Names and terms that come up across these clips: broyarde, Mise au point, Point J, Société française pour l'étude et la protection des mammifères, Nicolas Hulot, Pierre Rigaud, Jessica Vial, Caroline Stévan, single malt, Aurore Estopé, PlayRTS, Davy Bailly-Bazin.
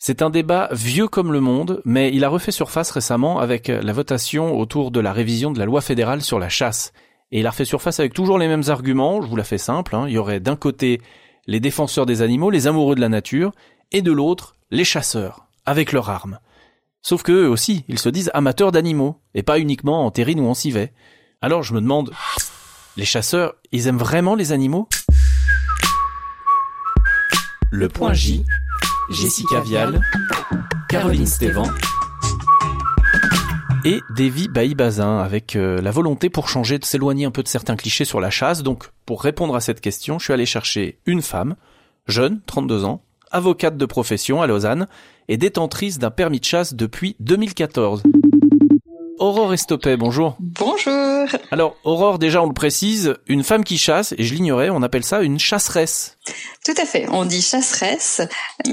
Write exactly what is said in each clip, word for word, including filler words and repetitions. C'est un débat vieux comme le monde, mais il a refait surface récemment avec la votation autour de la révision de la loi fédérale sur la chasse. Et il a refait surface avec toujours les mêmes arguments, je vous la fais simple, hein. Il y aurait d'un côté les défenseurs des animaux, les amoureux de la nature, et de l'autre, les chasseurs, avec leurs armes. Sauf que eux aussi, ils se disent amateurs d'animaux, et pas uniquement en terrine ou en civet. Alors je me demande, les chasseurs, ils aiment vraiment les animaux ? Le Point J, Jessica Vial, Caroline Stévan et Davy Bailly-Bazin, avec euh, la volonté pour changer, de s'éloigner un peu de certains clichés sur la chasse. Donc, pour répondre à cette question, je suis allé chercher une femme, jeune, trente-deux ans, avocate de profession à Lausanne et détentrice d'un permis de chasse depuis deux mille quatorze. Aurore Estopé, bonjour. Bonjour. Alors, Aurore, déjà, on le précise, une femme qui chasse, et je l'ignorais, on appelle ça une chasseresse. Tout à fait, on dit chasseresse.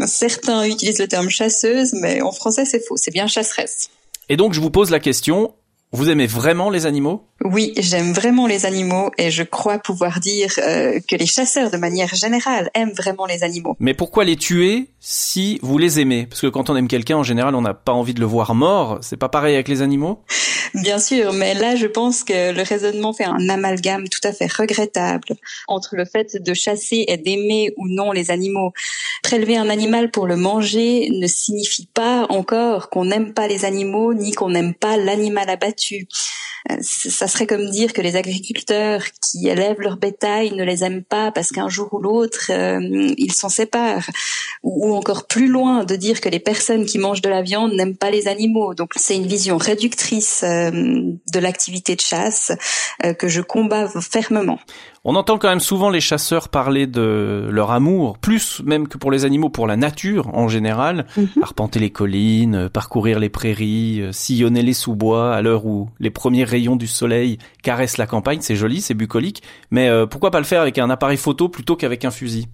Certains utilisent le terme chasseuse, mais en français, c'est faux, c'est bien chasseresse. Et donc, je vous pose la question, vous aimez vraiment les animaux ? Oui, j'aime vraiment les animaux et je crois pouvoir dire euh, que les chasseurs, de manière générale, aiment vraiment les animaux. Mais pourquoi les tuer si vous les aimez ? Parce que quand on aime quelqu'un, en général, on n'a pas envie de le voir mort. C'est pas pareil avec les animaux ? Bien sûr, mais là, je pense que le raisonnement fait un amalgame tout à fait regrettable entre le fait de chasser et d'aimer ou non les animaux. Prélever un animal pour le manger ne signifie pas encore qu'on n'aime pas les animaux ni qu'on n'aime pas l'animal abattu. Ça serait comme dire que les agriculteurs qui élèvent leur bétail ne les aiment pas parce qu'un jour ou l'autre, euh, ils s'en séparent. Ou, ou encore plus loin, de dire que les personnes qui mangent de la viande n'aiment pas les animaux. Donc c'est une vision réductrice euh, de l'activité de chasse euh, que je combats fermement. On entend quand même souvent les chasseurs parler de leur amour, plus même que pour les animaux, pour la nature en général. Mm-hmm. Arpenter les collines, parcourir les prairies, sillonner les sous-bois à l'heure où les premiers rayons du soleil caressent la campagne. C'est joli, c'est bucolique, mais euh, pourquoi pas le faire avec un appareil photo plutôt qu'avec un fusil ?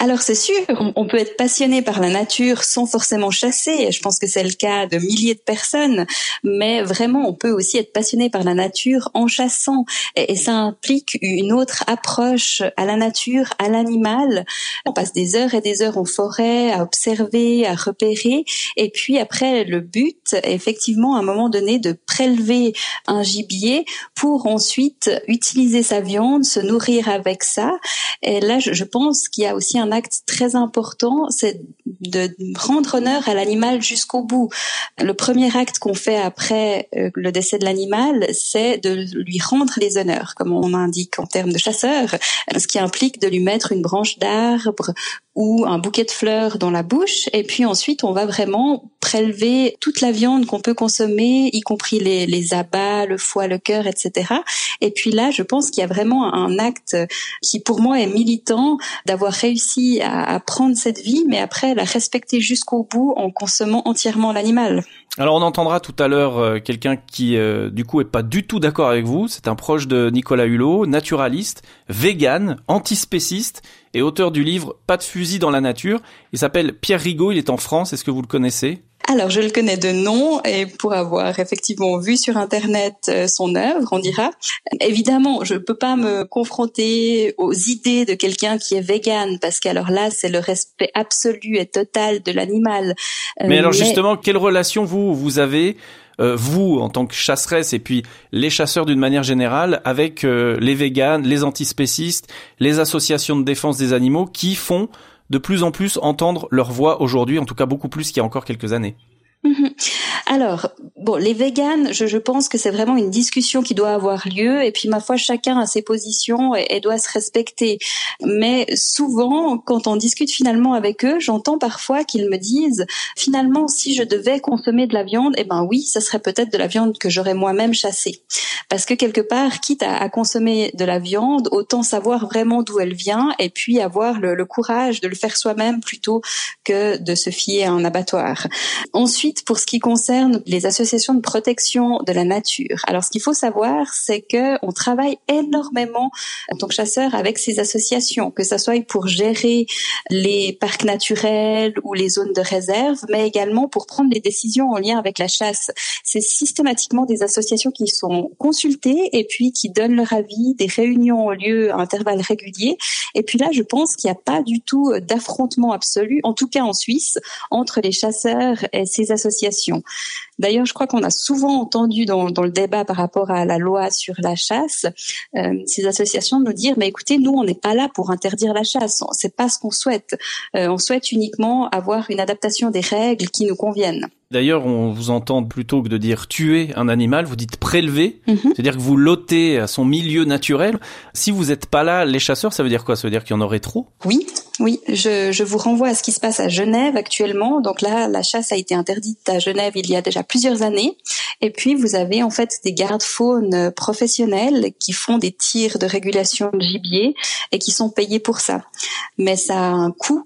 Alors c'est sûr, on peut être passionné par la nature sans forcément chasser, je pense que c'est le cas de milliers de personnes, mais vraiment on peut aussi être passionné par la nature en chassant, et ça implique une autre approche à la nature, à l'animal. On passe des heures et des heures en forêt, à observer, à repérer, et puis après le but est effectivement à un moment donné de prélever un gibier pour ensuite utiliser sa viande, se nourrir avec ça, et là je pense qu'il y a aussi un acte très important, c'est de rendre honneur à l'animal jusqu'au bout. Le premier acte qu'on fait après le décès de l'animal, c'est de lui rendre les honneurs, comme on indique en termes de chasseur, ce qui implique de lui mettre une branche d'arbre ou un bouquet de fleurs dans la bouche, et puis ensuite on va vraiment prélever toute la viande qu'on peut consommer, y compris les, les abats, le foie, le cœur, et cetera. Et puis là, je pense qu'il y a vraiment un acte qui pour moi est militant, d'avoir réussi à, à prendre cette vie, mais après la respecter jusqu'au bout en consommant entièrement l'animal. Alors on entendra tout à l'heure euh, quelqu'un qui euh, du coup est pas du tout d'accord avec vous, c'est un proche de Nicolas Hulot, naturaliste, vegan, antispéciste, et auteur du livre « Pas de fusil dans la nature ». Il s'appelle Pierre Rigaud, il est en France, est-ce que vous le connaissez ? Alors, je le connais de nom, et pour avoir effectivement vu sur Internet son œuvre, on dira. Évidemment, je peux pas me confronter aux idées de quelqu'un qui est végane, parce qu'alors là, c'est le respect absolu et total de l'animal. Mais euh, alors mais... justement, quelle relation vous, vous avez, euh, vous, en tant que chasseresse, et puis les chasseurs d'une manière générale, avec euh, les véganes, les antispécistes, les associations de défense des animaux qui font de plus en plus entendre leur voix aujourd'hui, en tout cas beaucoup plus qu'il y a encore quelques années. Mmh. Alors, bon, les véganes, je, je pense que c'est vraiment une discussion qui doit avoir lieu, et puis ma foi, chacun a ses positions et, et doit se respecter. Mais souvent, quand on discute finalement avec eux, j'entends parfois qu'ils me disent finalement, si je devais consommer de la viande, eh ben oui, ça serait peut-être de la viande que j'aurais moi-même chassée. Parce que quelque part, quitte à, à consommer de la viande, autant savoir vraiment d'où elle vient et puis avoir le, le courage de le faire soi-même plutôt que de se fier à un abattoir. Ensuite, pour ce qui concerne concerne les associations de protection de la nature. Alors, ce qu'il faut savoir, c'est que on travaille énormément en tant que chasseur avec ces associations, que ça soit pour gérer les parcs naturels ou les zones de réserve, mais également pour prendre des décisions en lien avec la chasse. C'est systématiquement des associations qui sont consultées et puis qui donnent leur avis. Des réunions ont lieu à intervalles réguliers. Et puis là, je pense qu'il n'y a pas du tout d'affrontement absolu, en tout cas en Suisse, entre les chasseurs et ces associations. D'ailleurs, je crois qu'on a souvent entendu dans, dans le débat par rapport à la loi sur la chasse, euh, ces associations nous dire, mais écoutez, nous, on n'est pas là pour interdire la chasse. C'est pas ce qu'on souhaite. Euh, on souhaite uniquement avoir une adaptation des règles qui nous conviennent. D'ailleurs, on vous entend plutôt que de dire tuer un animal, vous dites prélever, mm-hmm. c'est-à-dire que vous l'ôtez à son milieu naturel. Si vous n'êtes pas là, les chasseurs, ça veut dire quoi? Ça veut dire qu'il y en aurait trop? Oui, oui. Je, je vous renvoie à ce qui se passe à Genève actuellement. Donc là, la chasse a été interdite à Genève il y a déjà plusieurs années. Et puis, vous avez en fait des gardes-faunes professionnels qui font des tirs de régulation de gibier et qui sont payés pour ça. Mais ça a un coût.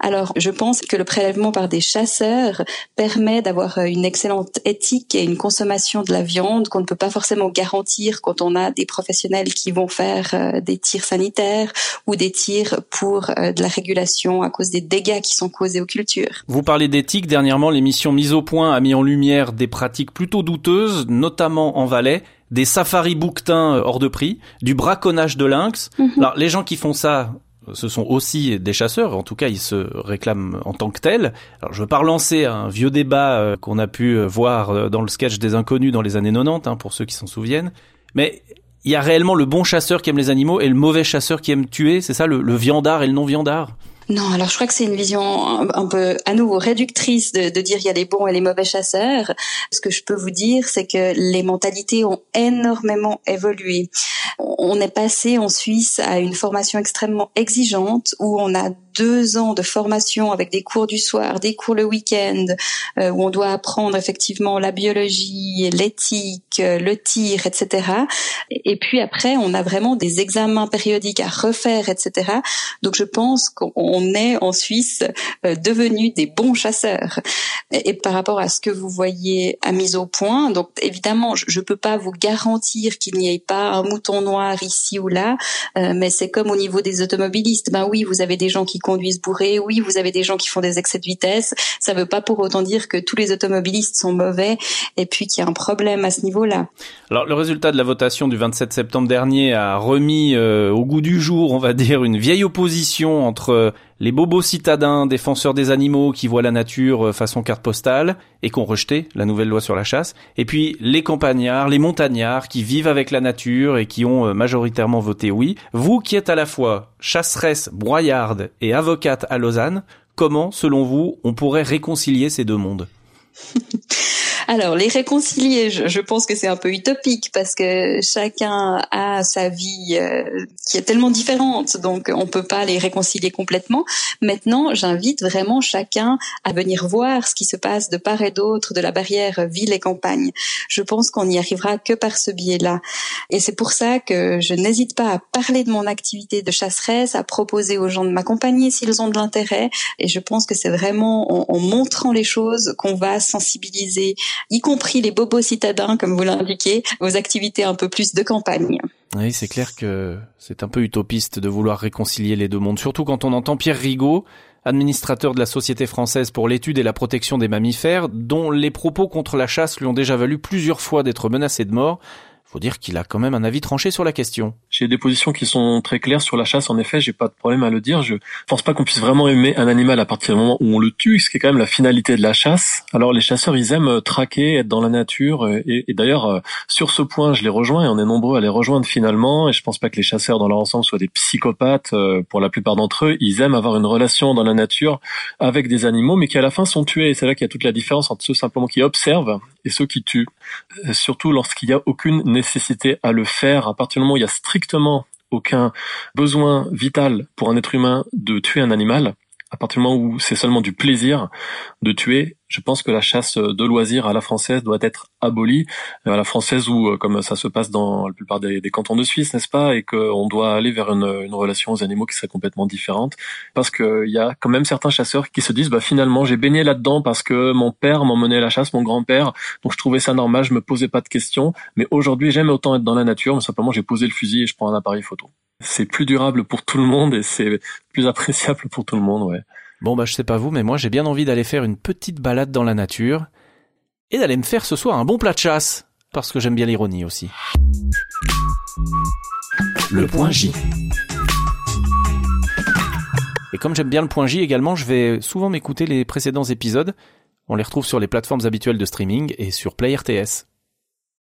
Alors, je pense que le prélèvement par des chasseurs permet d'avoir une excellente éthique et une consommation de la viande qu'on ne peut pas forcément garantir quand on a des professionnels qui vont faire des tirs sanitaires ou des tirs pour de la régulation à cause des dégâts qui sont causés aux cultures. Vous parlez d'éthique. Dernièrement, l'émission Mise au point a mis en lumière des pratiques plutôt douteuses, notamment en Valais. Des safaris bouquetins hors de prix, du braconnage de lynx. Mmh. Alors, les gens qui font ça... ce sont aussi des chasseurs, en tout cas ils se réclament en tant que tels. Alors je veux pas relancer un vieux débat qu'on a pu voir dans le sketch des Inconnus dans les années quatre-vingt-dix, hein, pour ceux qui s'en souviennent, mais il y a réellement le bon chasseur qui aime les animaux et le mauvais chasseur qui aime tuer, c'est ça, le, le viandard et le non-viandard? Non, alors je crois que c'est une vision un peu, à nouveau, réductrice de, de dire il y a les bons et les mauvais chasseurs. Ce que je peux vous dire, c'est que les mentalités ont énormément évolué. On est passé en Suisse à une formation extrêmement exigeante où on a deux ans de formation avec des cours du soir, des cours le week-end, euh, où on doit apprendre effectivement la biologie, l'éthique, euh, le tir, et cetera. Et puis après, on a vraiment des examens périodiques à refaire, et cetera. Donc je pense qu'on est en Suisse euh, devenu des bons chasseurs. Et, et par rapport à ce que vous voyez à Mise au point, donc évidemment, je ne peux pas vous garantir qu'il n'y ait pas un mouton noir ici ou là, euh, mais c'est comme au niveau des automobilistes. Ben oui, vous avez des gens qui conduisent bourrés, oui, vous avez des gens qui font des excès de vitesse, ça ne veut pas pour autant dire que tous les automobilistes sont mauvais et puis qu'il y a un problème à ce niveau-là. Alors, le résultat de la votation du vingt-sept septembre dernier a remis euh, au goût du jour, on va dire, une vieille opposition entre euh, les bobos citadins, défenseurs des animaux qui voient la nature euh, façon carte postale et qui ont rejeté la nouvelle loi sur la chasse, et puis les campagnards, les montagnards qui vivent avec la nature et qui ont euh, majoritairement voté oui. Vous qui êtes à la fois chasseresse, broyarde et avocate à Lausanne, comment, selon vous, on pourrait réconcilier ces deux mondes? Alors, les réconcilier, je, je pense que c'est un peu utopique parce que chacun a sa vie euh, qui est tellement différente, donc on peut pas les réconcilier complètement. Maintenant, j'invite vraiment chacun à venir voir ce qui se passe de part et d'autre de la barrière ville et campagne. Je pense qu'on n'y arrivera que par ce biais-là. Et c'est pour ça que je n'hésite pas à parler de mon activité de chasseresse, à proposer aux gens de m'accompagner s'ils ont de l'intérêt. Et je pense que c'est vraiment en, en montrant les choses qu'on va sensibiliser, y compris les bobos citadins, comme vous l'indiquez, aux activités un peu plus de campagne. Oui, c'est clair que c'est un peu utopiste de vouloir réconcilier les deux mondes, surtout quand on entend Pierre Rigaud, administrateur de la Société française pour l'étude et la protection des mammifères, dont les propos contre la chasse lui ont déjà valu plusieurs fois d'être menacé de mort. Faut dire qu'il a quand même un avis tranché sur la question. J'ai des positions qui sont très claires sur la chasse. En effet, j'ai pas de problème à le dire. Je pense pas qu'on puisse vraiment aimer un animal à partir du moment où on le tue, ce qui est quand même la finalité de la chasse. Alors les chasseurs, ils aiment traquer, être dans la nature. Et, et d'ailleurs, sur ce point, je les rejoins et on est nombreux à les rejoindre finalement. Et je pense pas que les chasseurs dans leur ensemble soient des psychopathes. Pour la plupart d'entre eux, ils aiment avoir une relation dans la nature avec des animaux, mais qui à la fin sont tués. Et c'est là qu'il y a toute la différence entre ceux simplement qui observent et ceux qui tuent. Surtout lorsqu'il n'y a aucune nécessité à le faire, à partir du moment où il n'y a strictement aucun besoin vital pour un être humain de tuer un animal, À partir du moment où c'est seulement du plaisir de tuer, je pense que la chasse de loisirs à la française doit être abolie, à la française où, comme ça se passe dans la plupart des, des cantons de Suisse, n'est-ce pas, et qu'on doit aller vers une, une relation aux animaux qui serait complètement différente, parce qu'il y a quand même certains chasseurs qui se disent, bah finalement j'ai baigné là-dedans parce que mon père m'emmenait à la chasse, mon grand-père, donc je trouvais ça normal, je me posais pas de questions, mais aujourd'hui j'aime autant être dans la nature, mais simplement j'ai posé le fusil et je prends un appareil photo. C'est plus durable pour tout le monde et c'est plus appréciable pour tout le monde, ouais. Bon, bah, je sais pas vous, mais moi, j'ai bien envie d'aller faire une petite balade dans la nature et d'aller me faire ce soir un bon plat de chasse, parce que j'aime bien l'ironie aussi. Le point J. Et comme j'aime bien le point J également, je vais souvent m'écouter les précédents épisodes. On les retrouve sur les plateformes habituelles de streaming et sur PlayRTS.